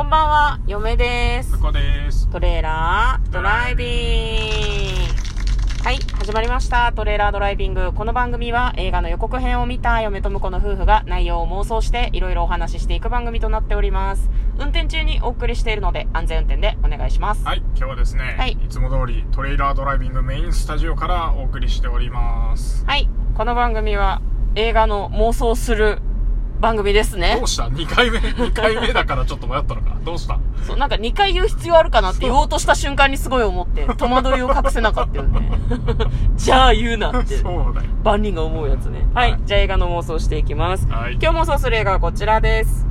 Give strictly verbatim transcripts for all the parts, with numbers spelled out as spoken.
こんばんは、嫁です。向こうです。トレーラードライビング。はい、始まりました。トレーラードライビング。この番組は映画の予告編を見た嫁と向こうの夫婦が内容を妄想していろいろお話ししていく番組となっております。運転中にお送りしているので安全運転でお願いします。はい、今日はですね、はい、いつも通りトレーラードライビングメインスタジオからお送りしております。はい、この番組は映画の妄想する番組ですね。どうした ?に 回目、にかいめだからちょっと迷ったのか。どうしたそう、なんかにかい言う必要あるかなって言おうとした瞬間にすごい思って、戸惑いを隠せなかったよね。じゃあ言うなって。そうだよ。万人が思うやつね。はい、はい、じゃあ映画の妄想していきます。はい、今日妄想する映画はこちらです。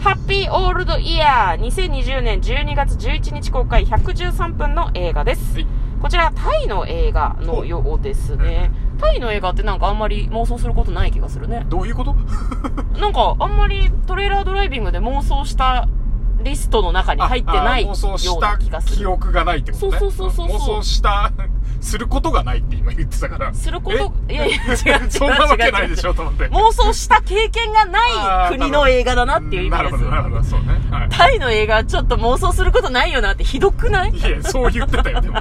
ハッピーオールドイヤーにせんにじゅうねんじゅうにがつじゅういちにち公開ひゃくじゅうさんぷんの映画です。はい、こちらタイの映画のようですね。タイの映画ってなんかあんまり妄想することない気がするね。どういうこと？なんかあんまりトレーラードライビングで妄想したリストの中に入ってないような気がする。妄想した記憶がないってことね。そうそうそうそう。妄想したすることがないって今言ってたから。することいやいや違う違う。そんなわけないでしょと思って。妄想した経験がない国の映画だなっていう意味です。なるほどなるほどそうね。はい、タイの映画ちょっと妄想することないよなってひどくない？いやそう言ってたよでも。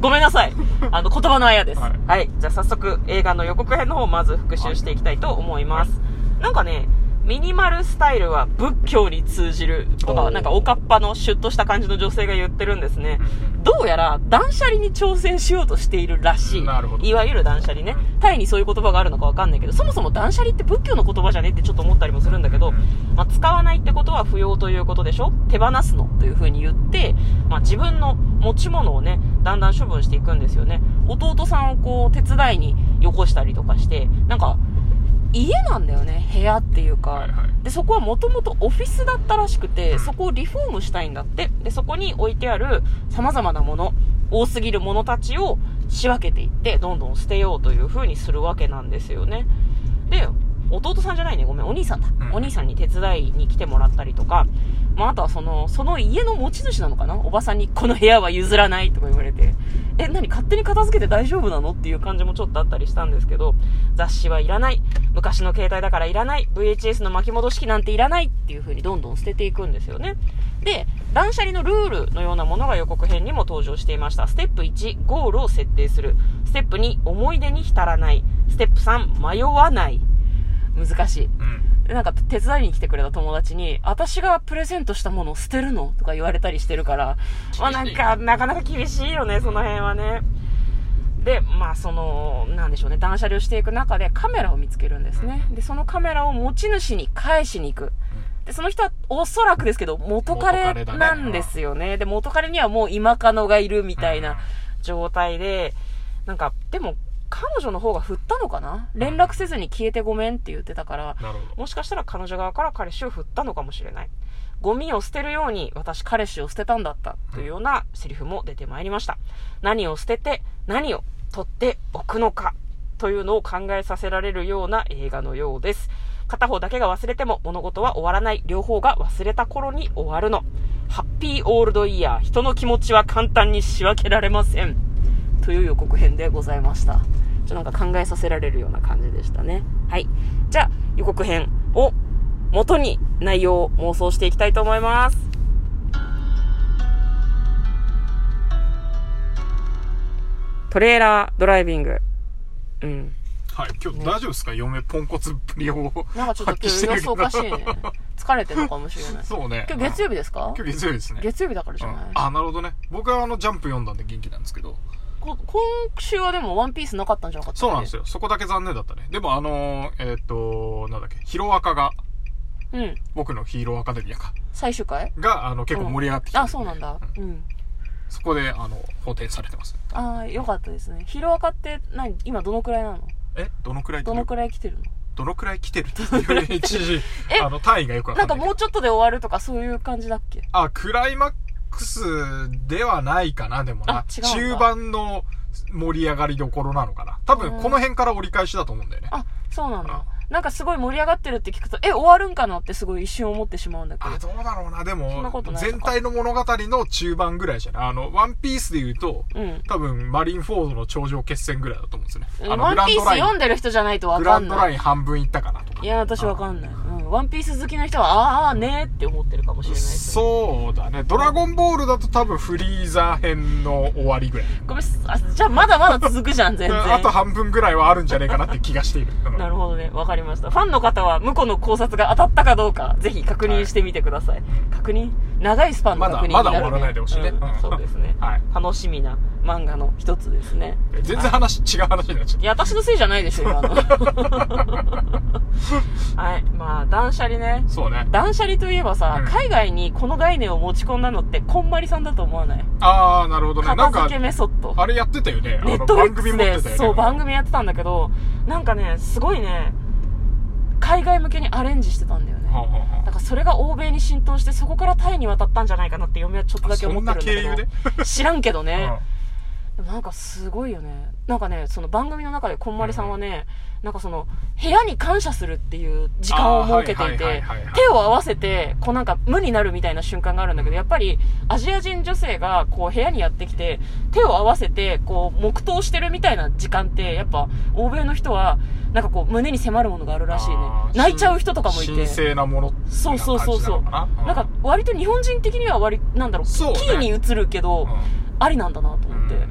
ごめんなさい。あの言葉のあやです。はい、はい、じゃあ早速映画の予告編の方をまず復習していきたいと思います。はい、なんかね。ミニマルスタイルは仏教に通じるとか、なんかおかっぱのシュッとした感じの女性が言ってるんですね。どうやら断捨離に挑戦しようとしているらしい。いわゆる断捨離ね。タイにそういう言葉があるのかわかんないけど、そもそも断捨離って仏教の言葉じゃねってちょっと思ったりもするんだけど、まあ、使わないってことは不要ということでしょ？手放すのというふうに言って、まあ、自分の持ち物をね、だんだん処分していくんですよね。弟さんをこう手伝いによこしたりとかして、なんか家なんだよね、部屋っていうか、はいはい、でそこはもともとオフィスだったらしくて、そこをリフォームしたいんだって。でそこに置いてあるさまざまなもの、多すぎるものたちを仕分けていってどんどん捨てようという風にするわけなんですよね。で弟さんじゃないね、ごめん、お兄さんだ、うん、お兄さんに手伝いに来てもらったりとか、まあ、あとはそのその家の持ち主なのかな、おばさんにこの部屋は譲らないとか言われて、え、何勝手に片付けて大丈夫なのっていう感じもちょっとあったりしたんですけど、雑誌はいらない、昔の携帯だからいらない、 ブイエイチエス の巻き戻し機なんていらないっていう風にどんどん捨てていくんですよね。で断捨離のルールのようなものが予告編にも登場していました。ステップいち、ゴールを設定する。ステップに、思い出に浸らない。ステップさん、迷わない。難しい、うん、なんか手伝いに来てくれた友達に私がプレゼントしたものを捨てるのとか言われたりしてるから、まあ、なんかなかなか厳しいよね、その辺はね。でまあそのなんでしょうね、断捨離をしていく中でカメラを見つけるんですね。でそのカメラを持ち主に返しに行く。でその人はおそらくですけど元彼なんですよね。で元彼にはもう今カノがいるみたいな状態で、なんかでも彼女の方が振ったのかな、連絡せずに消えてごめんって言ってたから、もしかしたら彼女側から彼氏を振ったのかもしれない。ゴミを捨てるように私彼氏を捨てたんだったというようなセリフも出てまいりました。何を捨てて何を取っておくのかというのを考えさせられるような映画のようです。片方だけが忘れても物事は終わらない、両方が忘れた頃に終わるの。ハッピーオールドイヤー、人の気持ちは簡単に仕分けられませんという予告編でございました。ちょっとなんか考えさせられるような感じでしたね。はい。じゃあ予告編を元に内容を妄想していきたいと思います。トレーラードライビング。うん。はい。今日大丈夫ですか、ね、嫁ポンコツっぷりを。なんかちょっと今日様子おかしいね。疲れてるのかもしれない。そうね。今日月曜日ですか？今日月曜日ですね。月曜日だからじゃない。うん、あ、なるほどね。僕はあのジャンプ読んだんで元気なんですけど。こ今週はでもワンピースなかったんじゃなかったっけ？そうなんですよ。そこだけ残念だったね。でもあのー、えっ、ー、となんだっけ、ヒロアカが、うん、僕のヒーローアカデミアか最終回があの結構盛り上がってきて、うん、あ、そうなんだ、うんうん、そこであの補填されてます。ああ、よかったですね。ヒロアカって何、今どのくらいなの？え、どのくらいどのくらい来てるの？どのくらい来てるっていう一時あの単位がよくわかんない。なんかもうちょっとで終わるとかそういう感じだっけ？あ、クライマックではないかな。でもな、中盤の盛り上がりどころなのかな。多分この辺から折り返しだと思うんだよね。あ、そうなんだ、うん、なんかすごい盛り上がってるって聞くと、え、終わるんかなってすごい一瞬思ってしまうんだけど。あ、どうだろうな。でも全体の物語の中盤ぐらいじゃない。あのワンピースでいうと、うん、多分マリンフォードの頂上決戦ぐらいだと思うんですよね、うん、あのワンピース読んでる人じゃないと分かんない。グランドライン半分いったかなとか。いや私分かんない、うん、ワンピース好きな人はああねって思ってるかもしれないですね。そうだね。ドラゴンボールだと多分フリーザ編の終わりぐらい。ごめん、あ、じゃあまだまだ続くじゃん全然。あと半分ぐらいはあるんじゃねえかなって気がしている。なるほどね、わかりました。ファンの方は向こうの考察が当たったかどうかぜひ確認してみてください、はい、確認、長いスパンの確認になるね。まだまだ終わらないでほしいね、うんうん、そうですね、はい、楽しみな漫画の一つですね。全然話、はい、違う話になっちゃった。いや私のせいじゃないでしょ今のはい、まあ断捨離ね。そうね、断捨離といえばさ、うん、海外にこの概念を持ち込んだのってこんまりさんだと思わない？ああなるほどね。片付けメソッドあれやってたよね。ネットフリックスで、ね、そう番組やってたんだけど、なんかねすごいね海外向けにアレンジしてたんだよね。はあはあ、だからそれが欧米に浸透してそこからタイに渡ったんじゃないかなって嫁はちょっとだけ思ってるんだけど知らんけどね。ああなんかすごいよね。なんかねその番組の中でこんまりさんはね、うん、なんかその部屋に感謝するっていう時間を設けていて手を合わせてこうなんか無になるみたいな瞬間があるんだけど、うん、やっぱりアジア人女性がこう部屋にやってきて手を合わせてこう黙祷してるみたいな時間ってやっぱ欧米の人はなんかこう胸に迫るものがあるらしいね。泣いちゃう人とかもいて神聖なものってな感じなのかな。そうそうそうそう、うん、なんか割と日本人的には割なんだろう、そうね、キーに移るけど、うん、ありなんだなと思って、うん、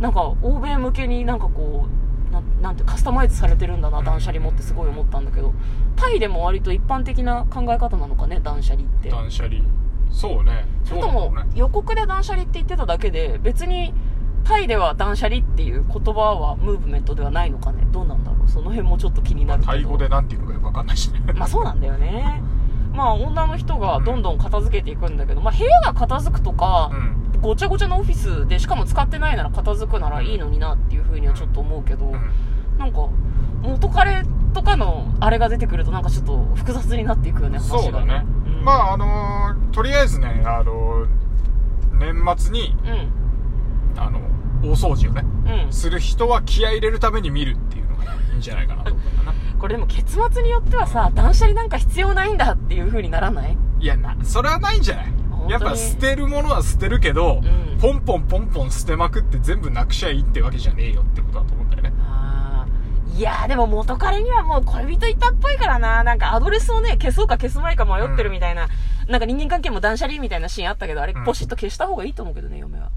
なんか欧米向けになんかこう な, なんてカスタマイズされてるんだな断捨離もってすごい思ったんだけど、タイでも割と一般的な考え方なのかね断捨離って。断捨離そうね。それとも予告で断捨離って言ってただけで別にタイでは断捨離っていう言葉はムーブメントではないのかね。どうなんだろうその辺もちょっと気になるけど、まあ、タイ語でなんていうのかよくわかんないしねまあそうなんだよね。まあ女の人がどんどん片付けていくんだけど、まあ、部屋が片付くとか、うんごちゃごちゃのオフィスでしかも使ってないなら片付くならいいのになっていう風にはちょっと思うけど、なんか元彼とかのあれが出てくるとなんかちょっと複雑になっていくよね話が。そうだね、うん、まああのー、とりあえずね、あのー、年末に、うん、あの大掃除をね、うん、する人は気合い入れるために見るっていうのがいいんじゃないかなと思ったかなこれでも結末によってはさ、うん、断捨離なんか必要ないんだっていう風にならない？いやなそれはないんじゃない。やっぱ捨てるものは捨てるけど、うん、ポンポンポンポン捨てまくって全部なくしゃいいってわけじゃねえよってことだと思うんだよね。あーいやーでも元彼にはもう恋人いたっぽいからな。なんかアドレスをね消そうか消すまいか迷ってるみたいな、うん、なんか人間関係も断捨離みたいなシーンあったけどあれポシッと消した方がいいと思うけどね、うん、嫁は。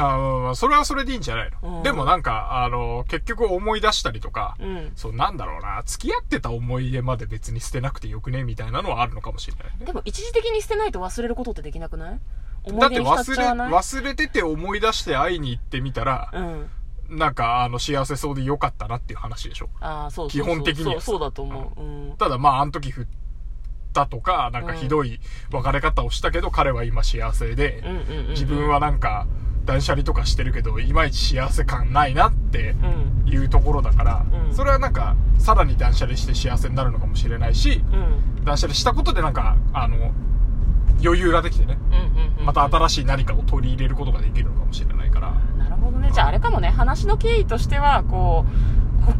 ああそれはそれでいいんじゃないの、うん、でもなんかあの結局思い出したりとか、うん、そうなんだろうな付き合ってた思い出まで別に捨てなくてよくねみたいなのはあるのかもしれないね。でも一時的に捨てないと忘れることってできなくない？思い出に浸っちゃわない？だって忘れ、忘れてて思い出して会いに行ってみたら、うん、なんかあの幸せそうでよかったなっていう話でしょ。あそうそうそう基本的にはそうだと思う、うん、ただまああの時ふだとかなんかひどい別れ方をしたけど、うん、彼は今幸せで、うんうんうんうん、自分はなんか断捨離とかしてるけどいまいち幸せ感ないなっていうところだから、うん、それはなんかさらに断捨離して幸せになるのかもしれないし、うん、断捨離したことでなんかあの余裕ができてね、うんうんうん、また新しい何かを取り入れることができるのかもしれないから。なるほどね。じゃああれかもね、話の経緯としてはこう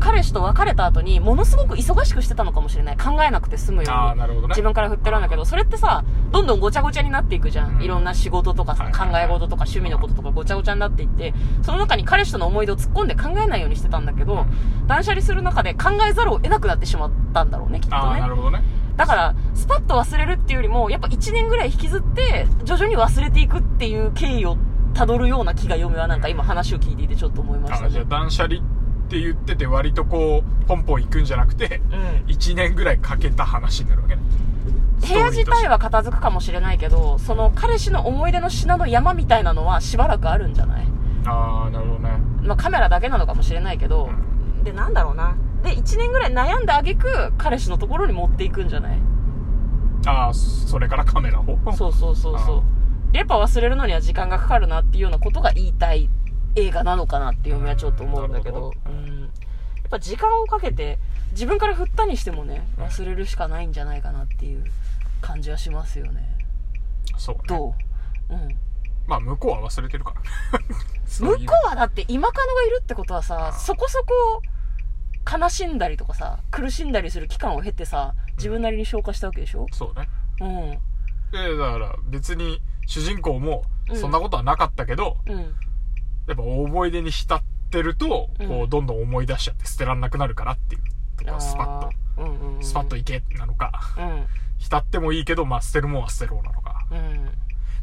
彼氏と別れた後にものすごく忙しくしてたのかもしれない。考えなくて済むように。あー、なるほどね。自分から振ってるんだけどそれってさどんどんごちゃごちゃになっていくじゃん、うん、いろんな仕事とかさ、はいはいはい、考え事とか趣味のこととかごちゃごちゃになっていってその中に彼氏との思い出を突っ込んで考えないようにしてたんだけど、うん、断捨離する中で考えざるを得なくなってしまったんだろうねきっとね。あー、なるほどね。だからスパッと忘れるっていうよりもやっぱいちねんぐらい引きずって徐々に忘れていくっていう経緯をたどるような気が嫁はなんか今話を聞いていてちょっと思いましたね。あ、じゃあ断捨離って言ってて割とこうポンポン行くんじゃなくて、うん、いちねんぐらいかけた話になるわけね。部屋自体は片付くかもしれないけどその彼氏の思い出の品の山みたいなのはしばらくあるんじゃない？ああなるほどね。まあ、カメラだけなのかもしれないけど、うん、でなんだろうなでいちねんぐらい悩んだ挙句彼氏のところに持っていくんじゃない？ああそれからカメラをそうそうそうそうやっぱ忘れるのには時間がかかるなっていうようなことが言いたい映画なのかなって嫁はちょっと思うんだけど、うん、うんやっぱ時間をかけて自分から振ったにしてもね忘れるしかないんじゃないかなっていう感じはしますよね。そうね。どう？うん。まあ向こうは忘れてるから向こうはだって今カノがいるってことはさそこそこ悲しんだりとかさ苦しんだりする期間を経てさ自分なりに消化したわけでしょ、うん、そうね。うんでだから別に主人公もそんなことはなかったけど、うんうんやっぱ思い出に浸ってると、うん、こうどんどん思い出しちゃって捨てらんなくなるからっていうところスパッとうんうん、スパッといけなのか、うん、浸ってもいいけど、まあ、捨てるもんは捨てろなのか、うん、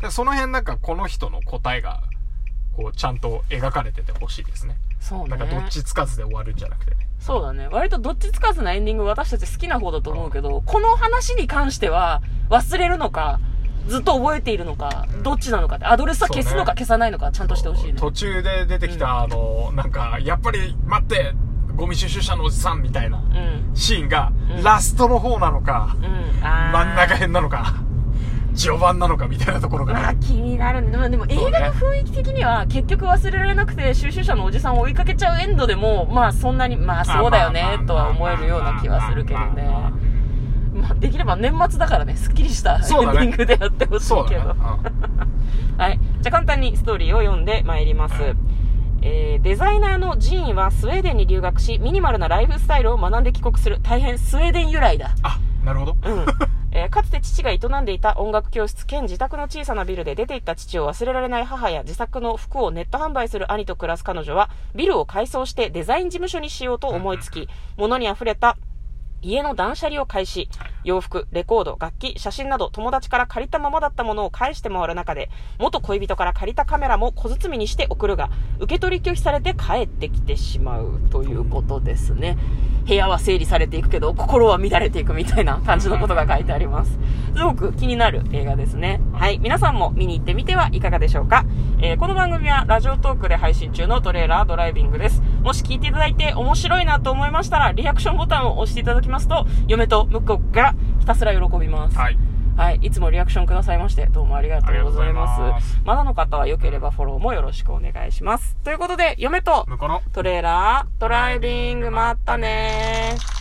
でその辺なんかこの人の答えがこうちゃんと描かれててほしいですね。そうね、なんかどっちつかずで終わるんじゃなくてね。そうだね、割とどっちつかずなエンディング私たち好きな方だと思うけど、うん、この話に関しては忘れるのかずっと覚えているのか、うん、どっちなのかって、アドレスは消すのか消さないのかちゃんとしてほしいね。途中で出てきた、うん、あのなんかやっぱり待ってゴミ収集車のおじさんみたいなシーンが、うん、ラストの方なのか、うん、真ん中辺なのか序盤なのかみたいなところが、まあ、気になるね。でも映画の雰囲気的には結局忘れられなくて収集車のおじさんを追いかけちゃうエンドでも、まあそんなにまあそうだよねとは思えるような気はするけどね。まあできれば年末だからね、すっきりしたエンディングでやってほしいけど、ねね、はい、じゃあ簡単にストーリーを読んでまいります、うん。えー、デザイナーのジーンはスウェーデンに留学し、ミニマルなライフスタイルを学んで帰国する。大変スウェーデン由来だ。あ、なるほど、うん。えー、かつて父が営んでいた音楽教室兼自宅の小さなビルで、出て行った父を忘れられない母や自作の服をネット販売する兄と暮らす彼女は、ビルを改装してデザイン事務所にしようと思いつき、物にあふれた家の断捨離を開始。洋服、レコード、楽器、写真など友達から借りたままだったものを返して回る中で、元恋人から借りたカメラも小包にして送るが、受け取り拒否されて帰ってきてしまうということですね。部屋は整理されていくけど心は乱れていくみたいな感じのことが書いてあります。すごく気になる映画ですね。はい、皆さんも見に行ってみてはいかがでしょうか。えー、この番組はラジオトークで配信中のトレーラードライビングです。もし聞いていただいて面白いなと思いましたら、リアクションボタンを押していただきますと、嫁と向こうがひたすら喜びます。はい、はい、いつもリアクションくださいましてどうもありがとうございます。まだの方は良ければフォローもよろしくお願いします。ということで、嫁と向こうのトレーラードライビング、まったねー。